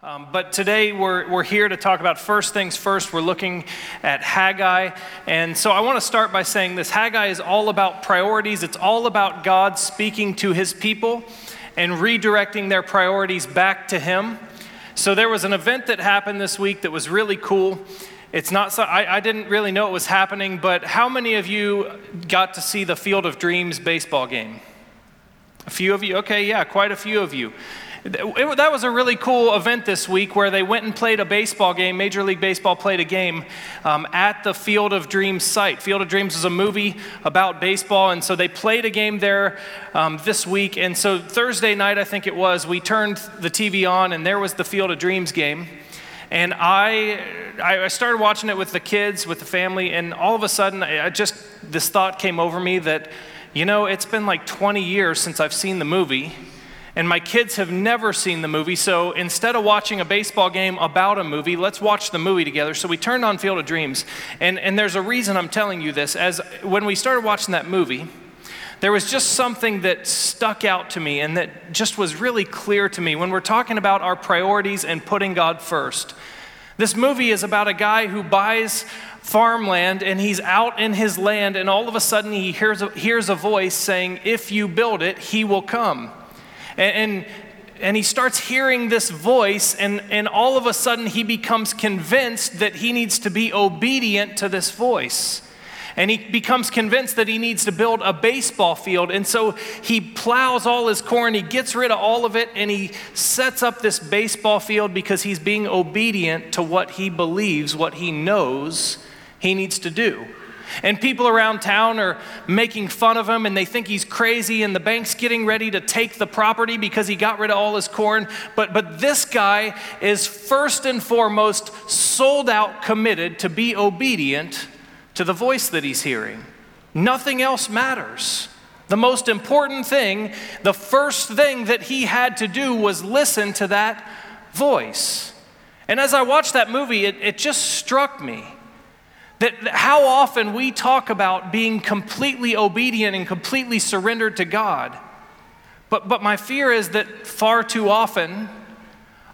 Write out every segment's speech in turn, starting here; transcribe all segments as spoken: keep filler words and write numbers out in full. Um, but today we're we're here to talk about first things first. We're looking at Haggai. And so I want to start by saying this. Haggai is all about priorities. It's all about God speaking to his people and redirecting their priorities back to him. So there was an event that happened this week that was really cool. It's not, so, I, I didn't really know it was happening, but how many of you got to see the Field of Dreams baseball game? A few of you? Okay, yeah, quite a few of you. It, that was a really cool event this week where they went and played a baseball game. Major League Baseball played a game um, at the Field of Dreams site. Field of Dreams is a movie about baseball, and so they played a game there um, this week. And so Thursday night, I think it was, we turned the T V on, and there was the Field of Dreams game. And I I started watching it with the kids, with the family, and all of a sudden, I just this thought came over me that, you know, it's been like twenty years since I've seen the movie. And my kids have never seen the movie, so instead of watching a baseball game about a movie, let's watch the movie together. So we turned on Field of Dreams, and, and there's a reason I'm telling you this. As when we started watching that movie, there was just something that stuck out to me and that just was really clear to me. When we're talking about our priorities and putting God first, this movie is about a guy who buys farmland, and he's out in his land, and all of a sudden he hears a, hears a voice saying, "If you build it, he will come." And, and and he starts hearing this voice, and, and all of a sudden he becomes convinced that he needs to be obedient to this voice. And he becomes convinced that he needs to build a baseball field. And so he plows all his corn, he gets rid of all of it, and he sets up this baseball field because he's being obedient to what he believes, what he knows he needs to do. And people around town are making fun of him, and they think he's crazy, and the bank's getting ready to take the property because he got rid of all his corn. But but this guy is first and foremost sold out, committed to be obedient to the voice that he's hearing. Nothing else matters. The most important thing, the first thing that he had to do was listen to that voice. And as I watched that movie, it, it just struck me that how often we talk about being completely obedient and completely surrendered to God. But but my fear is that far too often,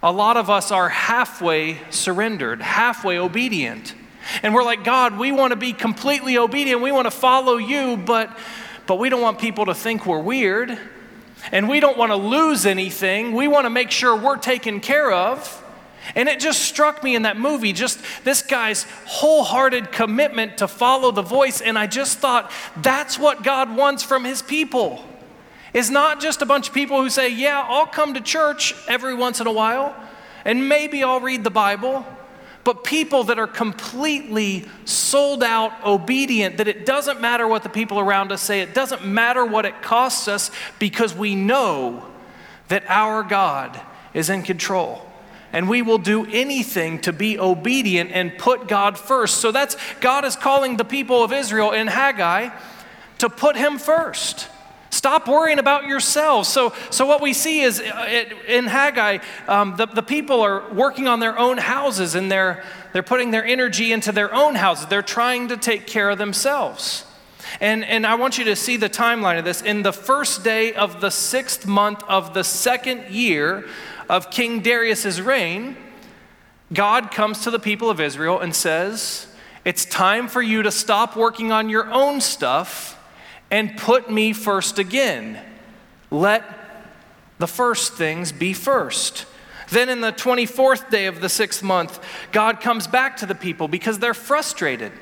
a lot of us are halfway surrendered, halfway obedient. And we're like, God, we want to be completely obedient. We want to follow you, but but we don't want people to think we're weird. And we don't want to lose anything. We want to make sure we're taken care of. And it just struck me in that movie, just this guy's wholehearted commitment to follow the voice. And I just thought, that's what God wants from his people. It's not just a bunch of people who say, yeah, I'll come to church every once in a while, and maybe I'll read the Bible, but people that are completely sold out, obedient, that it doesn't matter what the people around us say, it doesn't matter what it costs us, because we know that our God is in control. And we will do anything to be obedient and put God first. So that's, God is calling the people of Israel in Haggai to put him first. Stop worrying about yourselves. So, so what we see is in Haggai, um, the, the people are working on their own houses, and they're, they're putting their energy into their own houses. They're trying to take care of themselves. And, and I want you to see the timeline of this. In the first day of the sixth month of the second year of King Darius's reign, God comes to the people of Israel and says, it's time for you to stop working on your own stuff and put me first again. Let the first things be first. Then in the twenty-fourth day of the sixth month, God comes back to the people because they're frustrated.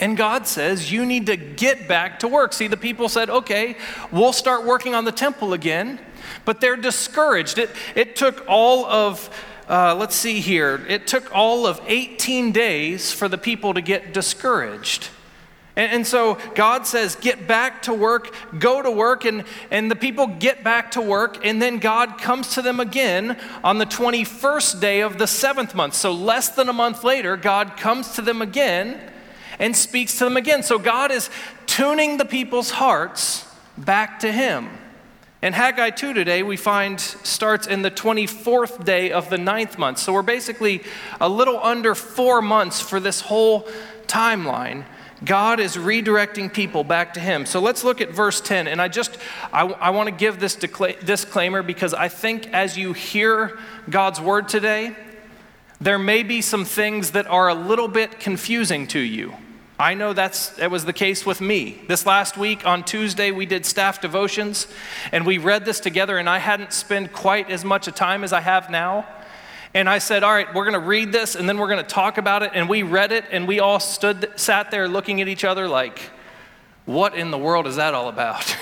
And God says, you need to get back to work. See, the people said, okay, we'll start working on the temple again, but they're discouraged. It, it took all of, uh, let's see here, it took all of eighteen days for the people to get discouraged. And, and so God says, get back to work, go to work, and, and the people get back to work, and then God comes to them again on the twenty-first day of the seventh month. So less than a month later, God comes to them again and speaks to them again. So God is tuning the people's hearts back to him. And Haggai two today, we find, starts in the twenty-fourth day of the ninth month. So we're basically a little under four months for this whole timeline. God is redirecting people back to him. So let's look at verse ten. And I just, I, I want to give this decla- disclaimer because I think as you hear God's word today, there may be some things that are a little bit confusing to you. I know that's, that was the case with me. This last week on Tuesday, we did staff devotions and we read this together, and I hadn't spent quite as much time as I have now. And I said, all right, we're gonna read this and then we're gonna talk about it. And we read it and we all stood, sat there looking at each other like, what in the world is that all about?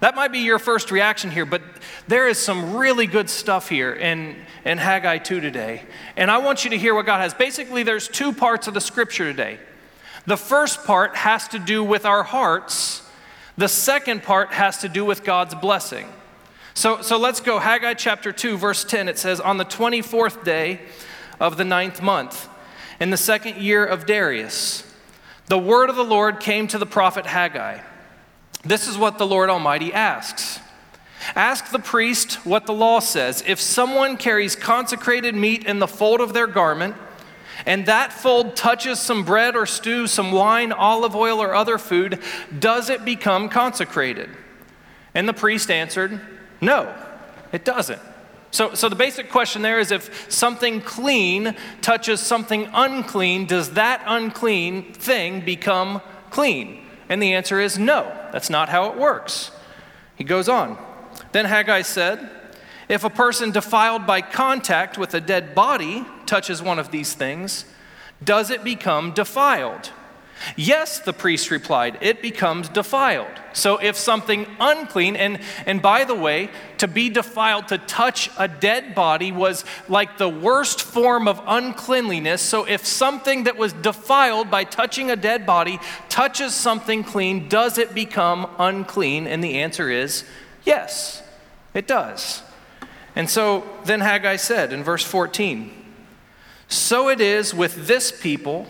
That might be your first reaction here, but there is some really good stuff here in, in Haggai two today. And I want you to hear what God has. Basically, there's two parts of the scripture today. The first part has to do with our hearts. The second part has to do with God's blessing. So, so let's go. Haggai chapter two, verse ten, it says, on the twenty-fourth day of the ninth month, in the second year of Darius, the word of the Lord came to the prophet Haggai. This is what the Lord Almighty asks. Ask the priest what the law says. If someone carries consecrated meat in the fold of their garment, and that fold touches some bread or stew, some wine, olive oil, or other food, does it become consecrated? And the priest answered, no, it doesn't. So, so the basic question there is, if something clean touches something unclean, does that unclean thing become clean? And the answer is no, that's not how it works. He goes on. Then Haggai said, if a person defiled by contact with a dead body touches one of these things, does it become defiled? Yes, the priest replied, it becomes defiled. So if something unclean, and, and by the way, to be defiled, to touch a dead body was like the worst form of uncleanliness. So if something that was defiled by touching a dead body touches something clean, does it become unclean? And the answer is yes, it does. And so then Haggai said in verse fourteen, so it is with this people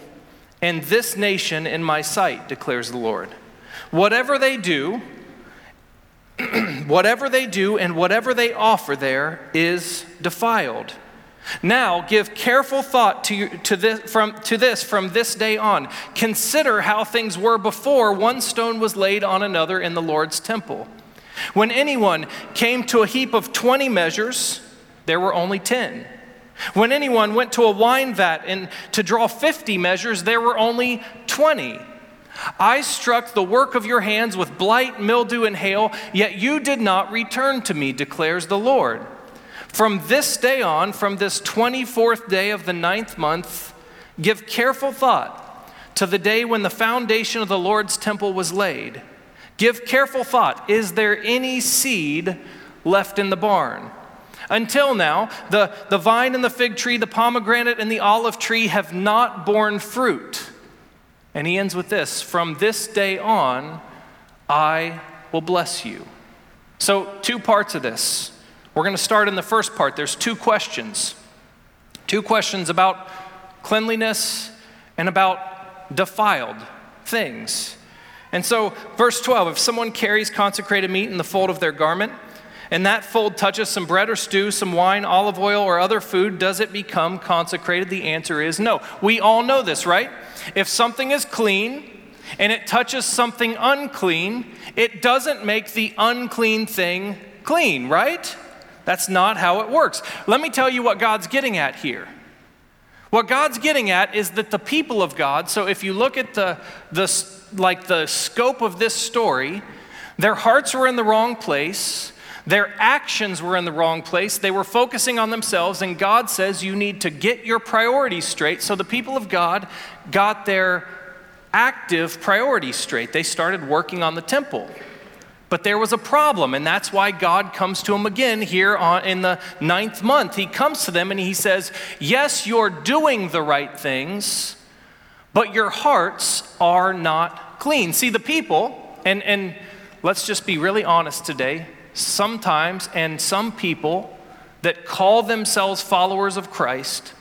and this nation in my sight, declares the Lord. Whatever they do, whatever they do and whatever they offer there is defiled. Now give careful thought to, to, this, from, to this from this day on. Consider how things were before one stone was laid on another in the Lord's temple. When anyone came to a heap of twenty measures, there were only ten. When anyone went to a wine vat and to draw fifty measures, there were only twenty. I struck the work of your hands with blight, mildew, and hail, yet you did not return to me, declares the Lord. From this day on, from this twenty-fourth day of the ninth month, give careful thought to the day when the foundation of the Lord's temple was laid. Give careful thought, is there any seed left in the barn? Until now, the, the vine and the fig tree, the pomegranate and the olive tree have not borne fruit. And he ends with this, from this day on, I will bless you. So two parts of this. We're going to start in the first part. There's two questions. Two questions about cleanliness and about defiled things. And so verse twelve, if someone carries consecrated meat in the fold of their garment, and that fold touches some bread or stew, some wine, olive oil, or other food, does it become consecrated? The answer is no. We all know this, right? If something is clean and it touches something unclean, it doesn't make the unclean thing clean, right? That's not how it works. Let me tell you what God's getting at here. What God's getting at is that the people of God, so if you look at the, the like the scope of this story, their hearts were in the wrong place. Their actions were in the wrong place. They were focusing on themselves, and God says you need to get your priorities straight. So the people of God got their active priorities straight. They started working on the temple. But there was a problem, and that's why God comes to them again here on, in the ninth month. He comes to them and he says, yes, you're doing the right things, but your hearts are not clean. See, the people, and, and let's just be really honest today, sometimes, and some people that call themselves followers of Christ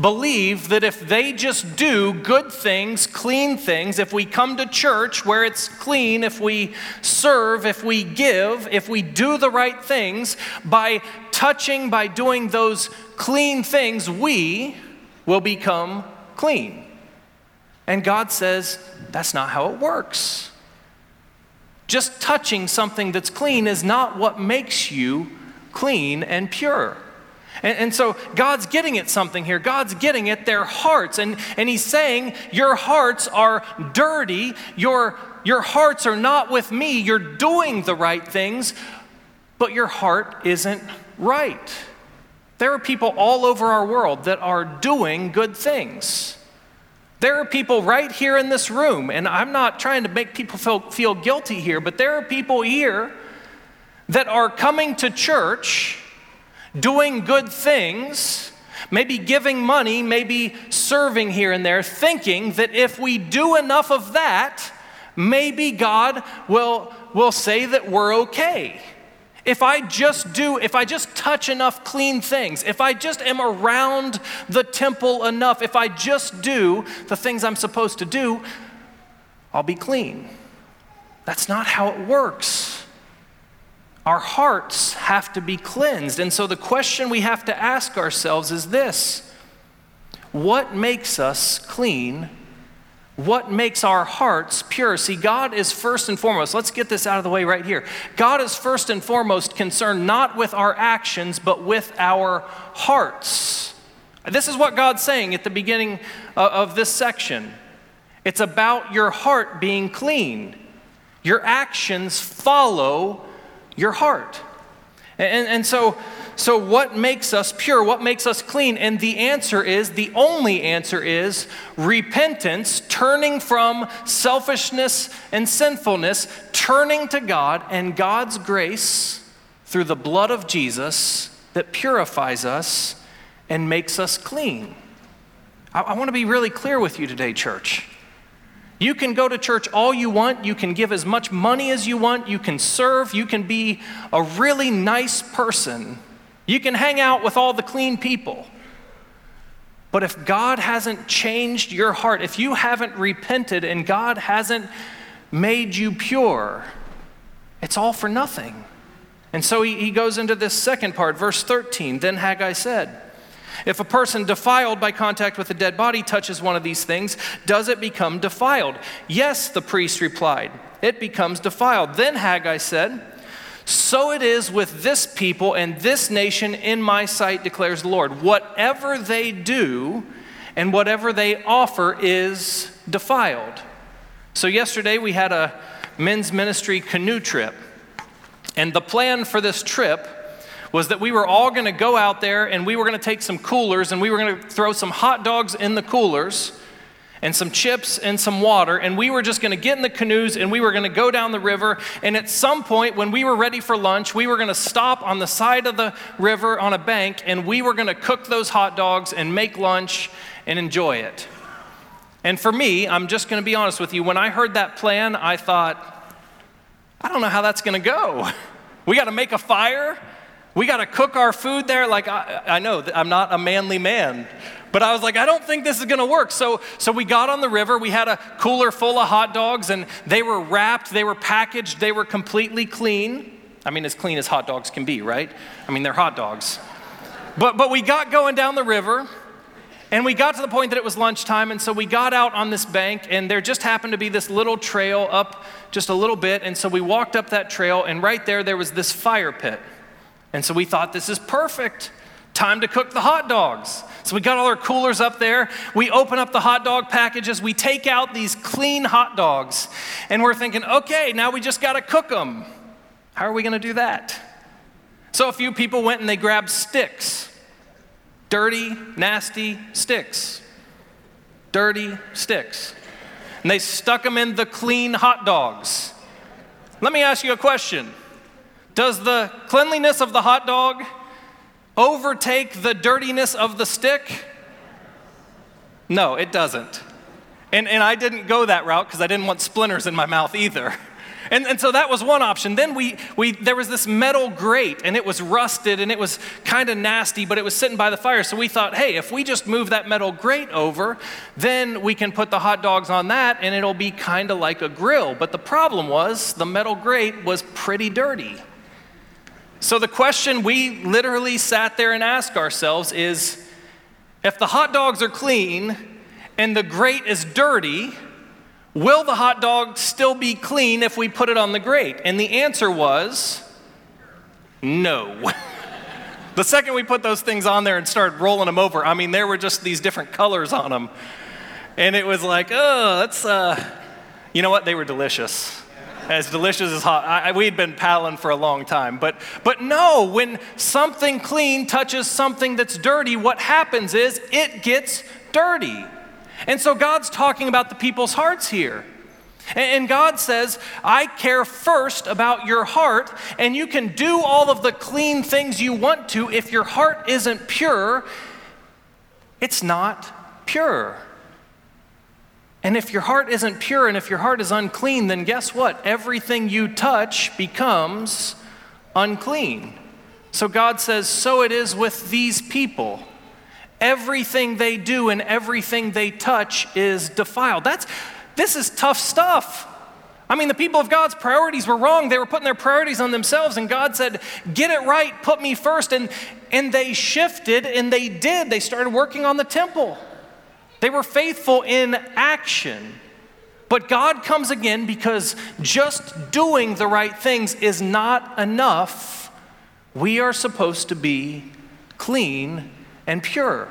believe that if they just do good things, clean things, if we come to church where it's clean, if we serve, if we give, if we do the right things, by touching, by doing those clean things, we will become clean. And God says, that's not how it works. Just touching something that's clean is not what makes you clean and pure. And, and so God's getting at something here. God's getting at their hearts. And, and he's saying, your hearts are dirty. Your, your hearts are not with me. You're doing the right things, but your heart isn't right. There are people all over our world that are doing good things. There are people right here in this room, and I'm not trying to make people feel, feel guilty here, but there are people here that are coming to church, doing good things, maybe giving money, maybe serving here and there, thinking that if we do enough of that, maybe God will, will say that we're okay. If I just do, if I just touch enough clean things, if I just am around the temple enough, if I just do the things I'm supposed to do, I'll be clean. That's not how it works. Our hearts have to be cleansed. And so the question we have to ask ourselves is this: what makes us clean? What makes our hearts pure? See, God is first and foremost, let's get this out of the way right here. God is first and foremost concerned not with our actions, but with our hearts. This is what God's saying at the beginning of this section. It's about your heart being clean. Your actions follow your heart. And, and so, so what makes us pure? What makes us clean? And the answer is, the only answer is repentance, turning from selfishness and sinfulness, turning to God and God's grace through the blood of Jesus that purifies us and makes us clean. I, I want to be really clear with you today, church. You can go to church all you want. You can give as much money as you want. You can serve. You can be a really nice person. You can hang out with all the clean people. But if God hasn't changed your heart, if you haven't repented and God hasn't made you pure, it's all for nothing. And so he, he goes into this second part, verse thirteen. Then Haggai said, if a person defiled by contact with a dead body touches one of these things, does it become defiled? Yes, the priest replied, it becomes defiled. Then Haggai said, so it is with this people and this nation in my sight, declares the Lord. Whatever they do and whatever they offer is defiled. So yesterday we had a men's ministry canoe trip, and the plan for this trip was that we were all going to go out there and we were going to take some coolers and we were going to throw some hot dogs in the coolers and some chips and some water, and we were just going to get in the canoes and we were going to go down the river, and at some point when we were ready for lunch, we were going to stop on the side of the river on a bank and we were going to cook those hot dogs and make lunch and enjoy it. And for me, I'm just going to be honest with you, when I heard that plan, I thought, I don't know how that's going to go. We got to make a fire. We got to cook our food there. Like, I, I know that I'm not a manly man, but I was like, I don't think this is going to work. So, so we got on the river. We had a cooler full of hot dogs, and they were wrapped. They were packaged. They were completely clean. I mean, as clean as hot dogs can be, right? I mean, they're hot dogs. But, but we got going down the river, and we got to the point that it was lunchtime, and so we got out on this bank, and there just happened to be this little trail up just a little bit, and so we walked up that trail, and right there, there was this fire pit. And so we thought, this is perfect. Time to cook the hot dogs. So we got all our coolers up there. We open up the hot dog packages. We take out these clean hot dogs. And we're thinking, okay, now we just got to cook them. How are we going to do that? So a few people went and they grabbed sticks. Dirty, nasty sticks. Dirty sticks. And they stuck them in the clean hot dogs. Let me ask you a question. Does the cleanliness of the hot dog overtake the dirtiness of the stick? No, it doesn't. And, and I didn't go that route because I didn't want splinters in my mouth either. And, and so that was one option. Then we, we there was this metal grate, and it was rusted, and it was kind of nasty, but it was sitting by the fire. So we thought, hey, if we just move that metal grate over, then we can put the hot dogs on that, and it'll be kind of like a grill. But the problem was the metal grate was pretty dirty. So the question we literally sat there and asked ourselves is, if the hot dogs are clean and the grate is dirty, will the hot dog still be clean if we put it on the grate? And the answer was no. The second we put those things on there and started rolling them over, I mean, there were just these different colors on them. And it was like, oh, that's, uh, you know what? They were delicious. As delicious as hot. I, we'd been palling for a long time. But, but no, when something clean touches something that's dirty, what happens is it gets dirty. And so God's talking about the people's hearts here. And God says, I care first about your heart, and you can do all of the clean things you want to. If your heart isn't pure, it's not pure. And if your heart isn't pure and if your heart is unclean, then guess what? Everything you touch becomes unclean. So God says, so it is with these people. Everything they do and everything they touch is defiled. That's This is tough stuff. I mean, the people of God's priorities were wrong. They were putting their priorities on themselves, and God said, get it right, put me first. And, and they shifted, and they did. They started working on the temple. They were faithful in action. But God comes again because just doing the right things is not enough. We are supposed to be clean and pure.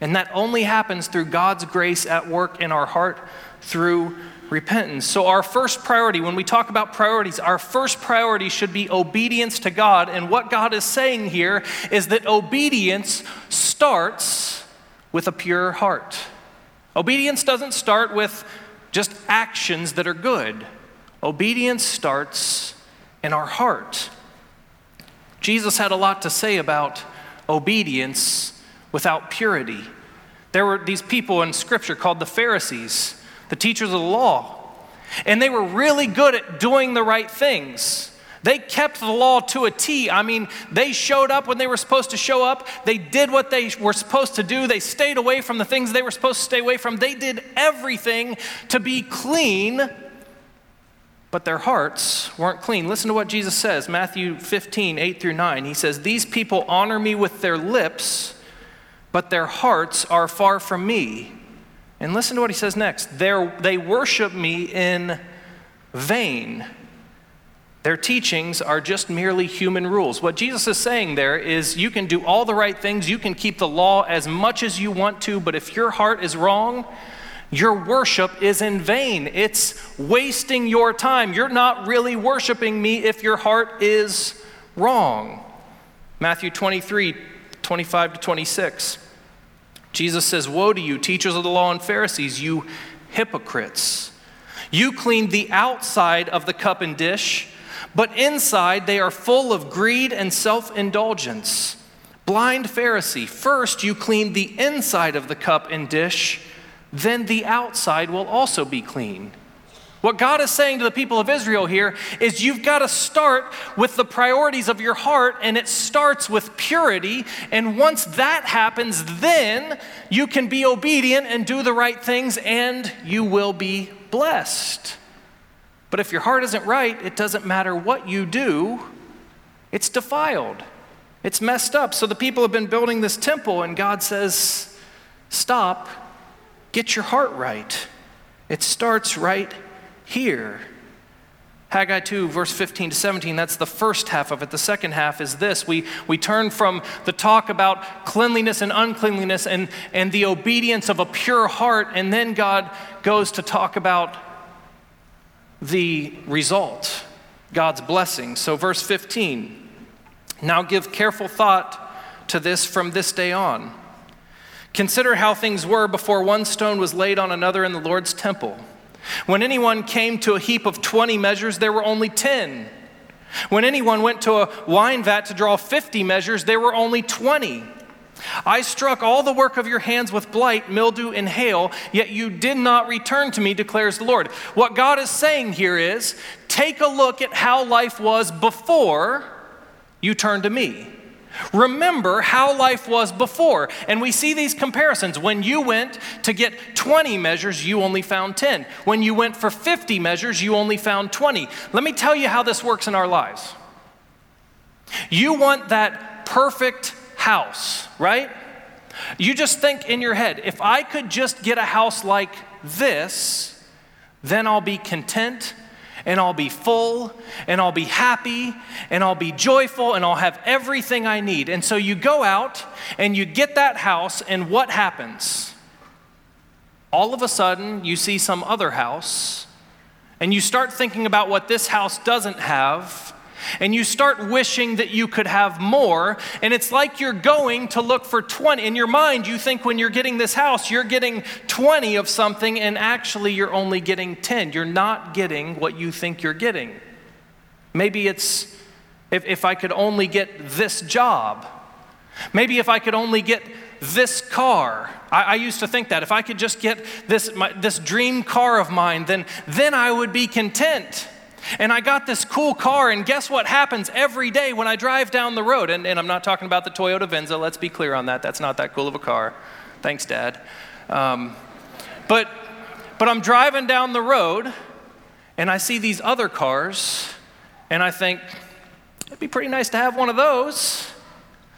And that only happens through God's grace at work in our heart through repentance. So our first priority, when we talk about priorities, our first priority should be obedience to God. And what God is saying here is that obedience starts with a pure heart. Obedience doesn't start with just actions that are good. Obedience starts in our heart. Jesus had a lot to say about obedience without purity. There were these people in Scripture called the Pharisees, the teachers of the law, and they were really good at doing the right things. They kept the law to a T. I mean, they showed up when they were supposed to show up. They did what they were supposed to do. They stayed away from the things they were supposed to stay away from. They did everything to be clean, but their hearts weren't clean. Listen to what Jesus says, Matthew fifteen, eight through nine. He says, these people honor me with their lips, but their hearts are far from me. And listen to what he says next. They're, they worship me in vain. Their teachings are just merely human rules. What Jesus is saying there is you can do all the right things, you can keep the law as much as you want to, but if your heart is wrong, your worship is in vain. It's wasting your time. You're not really worshiping me if your heart is wrong. Matthew twenty-three, twenty-five to twenty-six. Jesus says, woe to you, teachers of the law and Pharisees, you hypocrites. You clean the outside of the cup and dish, but inside they are full of greed and self-indulgence. Blind Pharisee, first you clean the inside of the cup and dish, then the outside will also be clean. What God is saying to the people of Israel here is you've got to start with the priorities of your heart, and it starts with purity. And once that happens, then you can be obedient and do the right things, and you will be blessed. But if your heart isn't right, it doesn't matter what you do. It's defiled. It's messed up. So the people have been building this temple, and God says, stop, get your heart right. It starts right here. Haggai two, verse fifteen to seventeen, that's the first half of it. The second half is this. We, we turn from the talk about cleanliness and uncleanliness and, and the obedience of a pure heart, and then God goes to talk about the result, God's blessing. So verse fifteen, now give careful thought to this from this day on. Consider how things were before one stone was laid on another in the Lord's temple. When anyone came to a heap of twenty measures, there were only ten. When anyone went to a wine vat to draw fifty measures, there were only twenty. I struck all the work of your hands with blight, mildew, and hail, yet you did not return to me, declares the Lord. What God is saying here is, take a look at how life was before you turned to me. Remember how life was before. And we see these comparisons. When you went to get twenty measures, you only found ten. When you went for fifty measures, you only found twenty. Let me tell you how this works in our lives. You want that perfect house, right? You just think in your head, if I could just get a house like this, then I'll be content, and I'll be full, and I'll be happy, and I'll be joyful, and I'll have everything I need. And so you go out, and you get that house, and what happens? All of a sudden, you see some other house, and you start thinking about what this house doesn't have, and you start wishing that you could have more, and it's like you're going to look for twenty. In your mind, you think when you're getting this house, you're getting twenty of something, and actually you're only getting ten. You're not getting what you think you're getting. Maybe it's, if, if I could only get this job. Maybe if I could only get this car. I, I used to think that. If I could just get this, my, this dream car of mine, then, then I would be content. And I got this cool car, and guess what happens every day when I drive down the road? And, and I'm not talking about the Toyota Venza. Let's be clear on that. That's not that cool of a car. Thanks, Dad. Um, but, but I'm driving down the road, and I see these other cars, and I think, it'd be pretty nice to have one of those.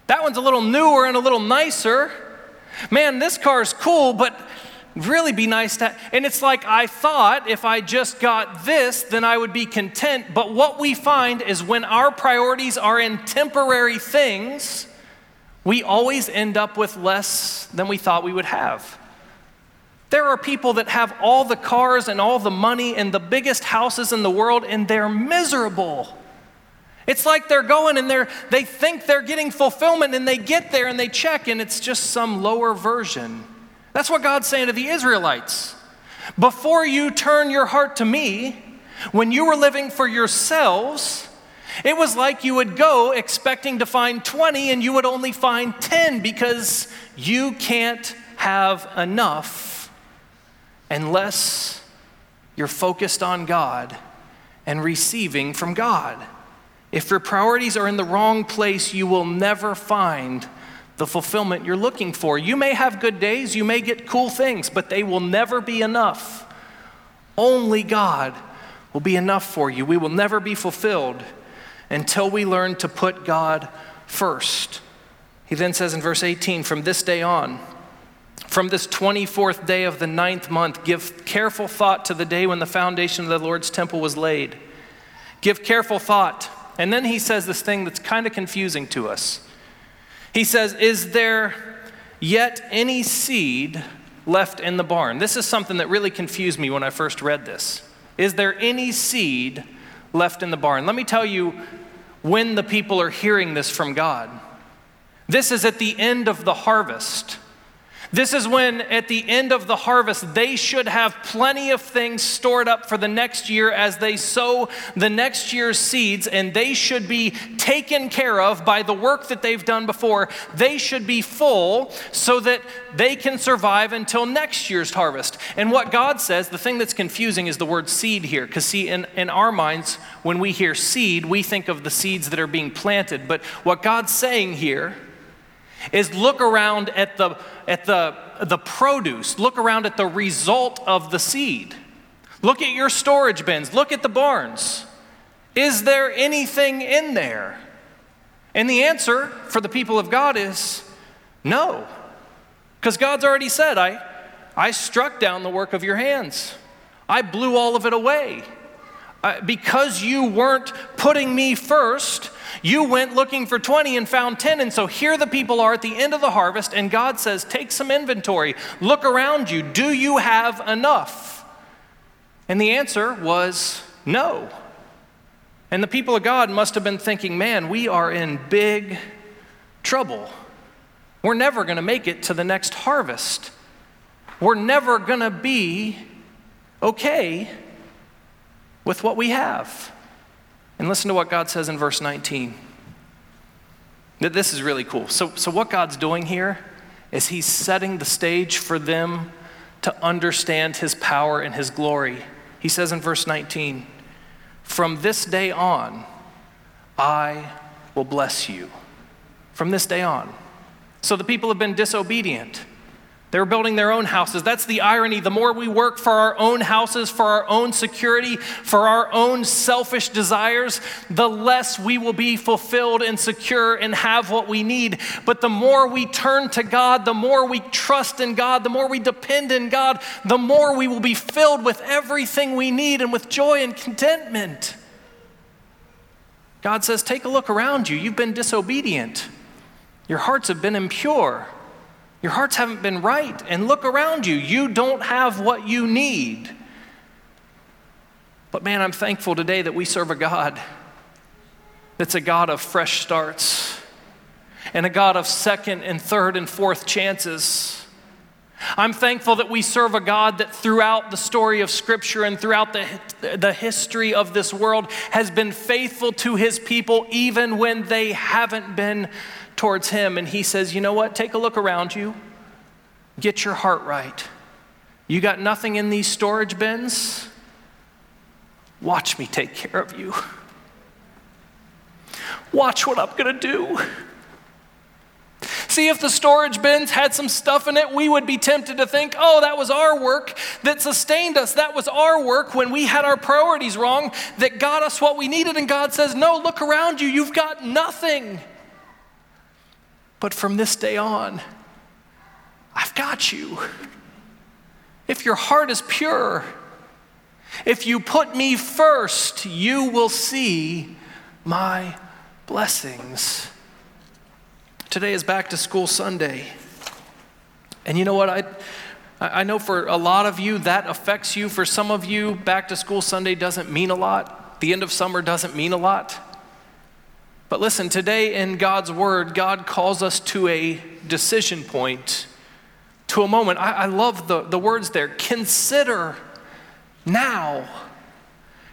That one's a little newer and a little nicer. Man, this car's cool, but really be nice to, and it's like I thought if I just got this, then I would be content. But what we find is when our priorities are in temporary things, we always end up with less than we thought we would have. There are people that have all the cars and all the money and the biggest houses in the world, and they're miserable. It's like they're going and they're, they think they're getting fulfillment, and they get there and they check, and it's just some lower version. That's what God's saying to the Israelites. Before you turn your heart to me, when you were living for yourselves, it was like you would go expecting to find twenty and you would only find ten because you can't have enough unless you're focused on God and receiving from God. If your priorities are in the wrong place, you will never find the fulfillment you're looking for. You may have good days, you may get cool things, but they will never be enough. Only God will be enough for you. We will never be fulfilled until we learn to put God first. He then says in verse eighteen, from this day on, from this twenty-fourth day of the ninth month, give careful thought to the day when the foundation of the Lord's temple was laid. Give careful thought. And then he says this thing that's kind of confusing to us. He says, is there yet any seed left in the barn? This is something that really confused me when I first read this. Is there any seed left in the barn? Let me tell you when the people are hearing this from God. This is at the end of the harvest. This is when at the end of the harvest, they should have plenty of things stored up for the next year as they sow the next year's seeds, and they should be taken care of by the work that they've done before. They should be full so that they can survive until next year's harvest. And what God says, the thing that's confusing is the word seed here, because see, in, in our minds, when we hear seed, we think of the seeds that are being planted. But what God's saying here is look around at the at the the produce. Look around at the result of the seed. Look at your storage bins. Look at the barns. Is there anything in there? And the answer for the people of God is no. Because God's already said, I, I struck down the work of your hands. I blew all of it away. Uh, because you weren't putting me first, you went looking for twenty and found ten, and so here the people are at the end of the harvest, and God says, take some inventory, look around you, do you have enough? And the answer was no. And the people of God must have been thinking, man, we are in big trouble. We're never going to make it to the next harvest. We're never going to be okay with what we have. And listen to what God says in verse nineteen. This is really cool. So, so what God's doing here is he's setting the stage for them to understand his power and his glory. He says in verse nineteen, from this day on, I will bless you. From this day on. So the people have been disobedient. They were building their own houses. That's the irony. The more we work for our own houses, for our own security, for our own selfish desires, the less we will be fulfilled and secure and have what we need. But the more we turn to God, the more we trust in God, the more we depend in God, the more we will be filled with everything we need and with joy and contentment. God says, take a look around you. You've been disobedient. Your hearts have been impure. Your hearts haven't been right, and look around you. You don't have what you need. But man, I'm thankful today that we serve a God that's a God of fresh starts and a God of second and third and fourth chances. I'm thankful that we serve a God that throughout the story of Scripture and throughout the, the history of this world has been faithful to his people even when they haven't been towards him. And he says, you know what? Take a look around you. Get your heart right. You got nothing in these storage bins? Watch me take care of you. Watch what I'm going to do. See, if the storage bins had some stuff in it, we would be tempted to think, oh, that was our work that sustained us. That was our work when we had our priorities wrong that got us what we needed. And God says, no, look around you. You've got nothing. But from this day on, I've got you. If your heart is pure, if you put me first, you will see my blessings. Today is Back to School Sunday. And you know what? I, I know for a lot of you, that affects you. For some of you, Back to School Sunday doesn't mean a lot. The end of summer doesn't mean a lot. But listen, today in God's word, God calls us to a decision point, to a moment. I, I love the, the words there. Consider now.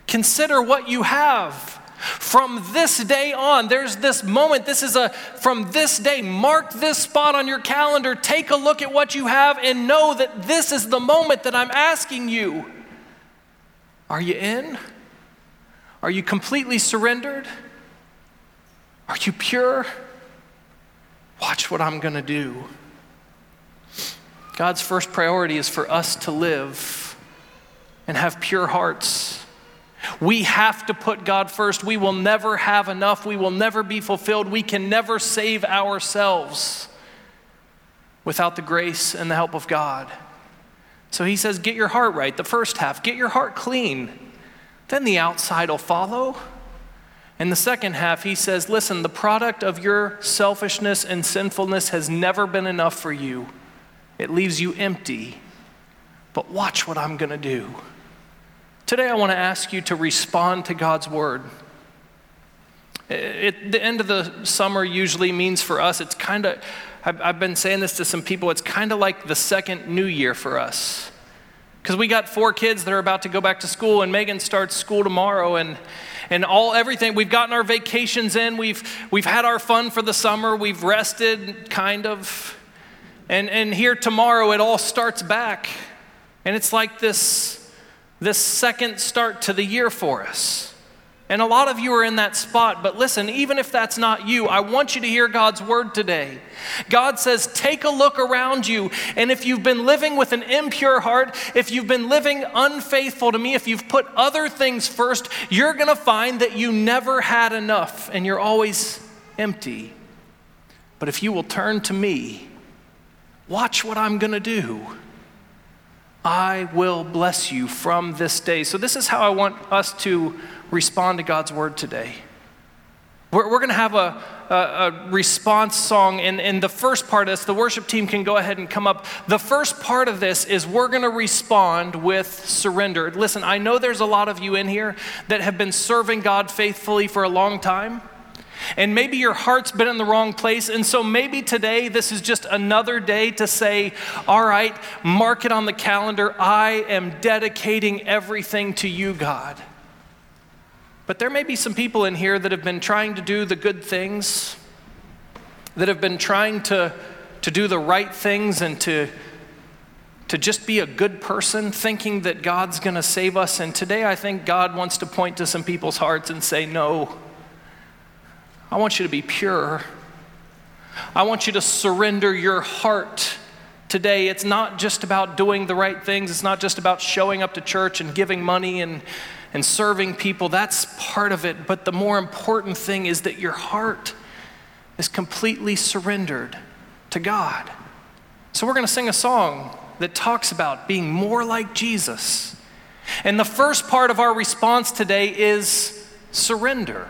Consider what you have. From this day on, there's this moment. This is a, from this day, mark this spot on your calendar. Take a look at what you have and know that this is the moment that I'm asking you. Are you in? Are you completely surrendered? Are you pure? Watch what I'm going to do. God's first priority is for us to live and have pure hearts. We have to put God first. We will never have enough. We will never be fulfilled. We can never save ourselves without the grace and the help of God. So he says, get your heart right, the first half. Get your heart clean. Then the outside will follow. In the second half, he says, listen, the product of your selfishness and sinfulness has never been enough for you. It leaves you empty. But watch what I'm going to do. Today, I want to ask you to respond to God's word. At the end of the summer usually means for us, it's kind of, I've been saying this to some people, it's kind of like the second new year for us. Because we got four kids that are about to go back to school, and Megan starts school tomorrow, and and all everything, we've gotten our vacations in, we've we've had our fun for the summer, we've rested, kind of, and and here tomorrow it all starts back, and it's like this this second start to the year for us. And a lot of you are in that spot, but listen, even if that's not you, I want you to hear God's word today. God says, take a look around you, and if you've been living with an impure heart, if you've been living unfaithful to me, if you've put other things first, you're going to find that you never had enough, and you're always empty. But if you will turn to me, watch what I'm going to do. I will bless you from this day. So this is how I want us to respond to God's word today. We're, we're going to have a, a, a response song, and, and the first part of this, the worship team can go ahead and come up. The first part of this is we're going to respond with surrender. Listen, I know there's a lot of you in here that have been serving God faithfully for a long time. And maybe your heart's been in the wrong place, and so maybe today this is just another day to say, all right, mark it on the calendar. I am dedicating everything to you, God. But there may be some people in here that have been trying to do the good things, that have been trying to, to do the right things and to, to just be a good person, thinking that God's going to save us. And today I think God wants to point to some people's hearts and say, no. I want you to be pure. I want you to surrender your heart today, it's not just about doing the right things. It's not just about showing up to church and giving money and, and serving people. That's part of it. But the more important thing is that your heart is completely surrendered to God. So we're going to sing a song that talks about being more like Jesus. And the first part of our response today is surrender.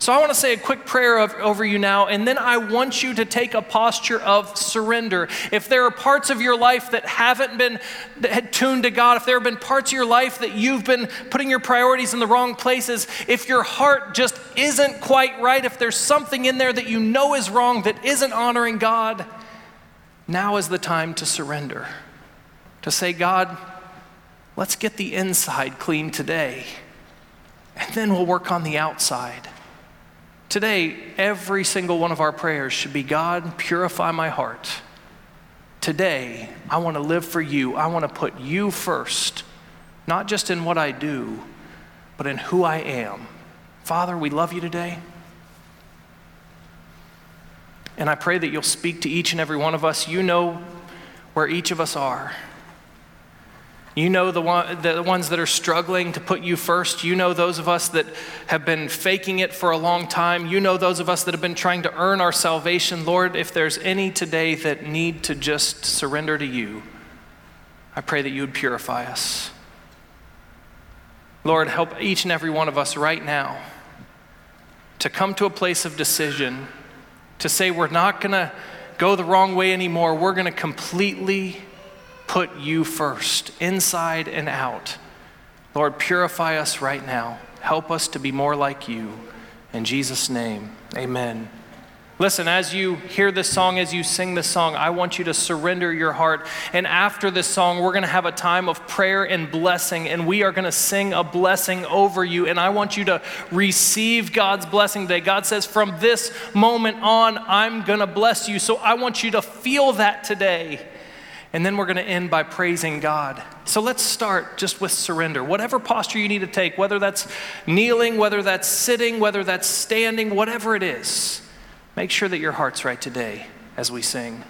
So I want to say a quick prayer of, over you now, and then I want you to take a posture of surrender. If there are parts of your life that haven't been that had tuned to God, if there have been parts of your life that you've been putting your priorities in the wrong places, if your heart just isn't quite right, if there's something in there that you know is wrong, that isn't honoring God, now is the time to surrender. To say, God, let's get the inside clean today, and then we'll work on the outside. Today, every single one of our prayers should be, God, purify my heart. Today, I want to live for you. I want to put you first, not just in what I do, but in who I am. Father, we love you today. And I pray that you'll speak to each and every one of us. You know where each of us are. You know the, one, the ones that are struggling to put you first. You know those of us that have been faking it for a long time. You know those of us that have been trying to earn our salvation. Lord, if there's any today that need to just surrender to you, I pray that you would purify us. Lord, help each and every one of us right now to come to a place of decision, to say we're not going to go the wrong way anymore. We're going to completely put you first, inside and out. Lord, purify us right now. Help us to be more like you. In Jesus' name, amen. Listen, as you hear this song, as you sing this song, I want you to surrender your heart. And after this song, we're going to have a time of prayer and blessing, and we are going to sing a blessing over you. And I want you to receive God's blessing today. God says, from this moment on, I'm going to bless you. So I want you to feel that today. And then we're going to end by praising God. So let's start just with surrender. Whatever posture you need to take, whether that's kneeling, whether that's sitting, whether that's standing, whatever it is, make sure that your heart's right today as we sing.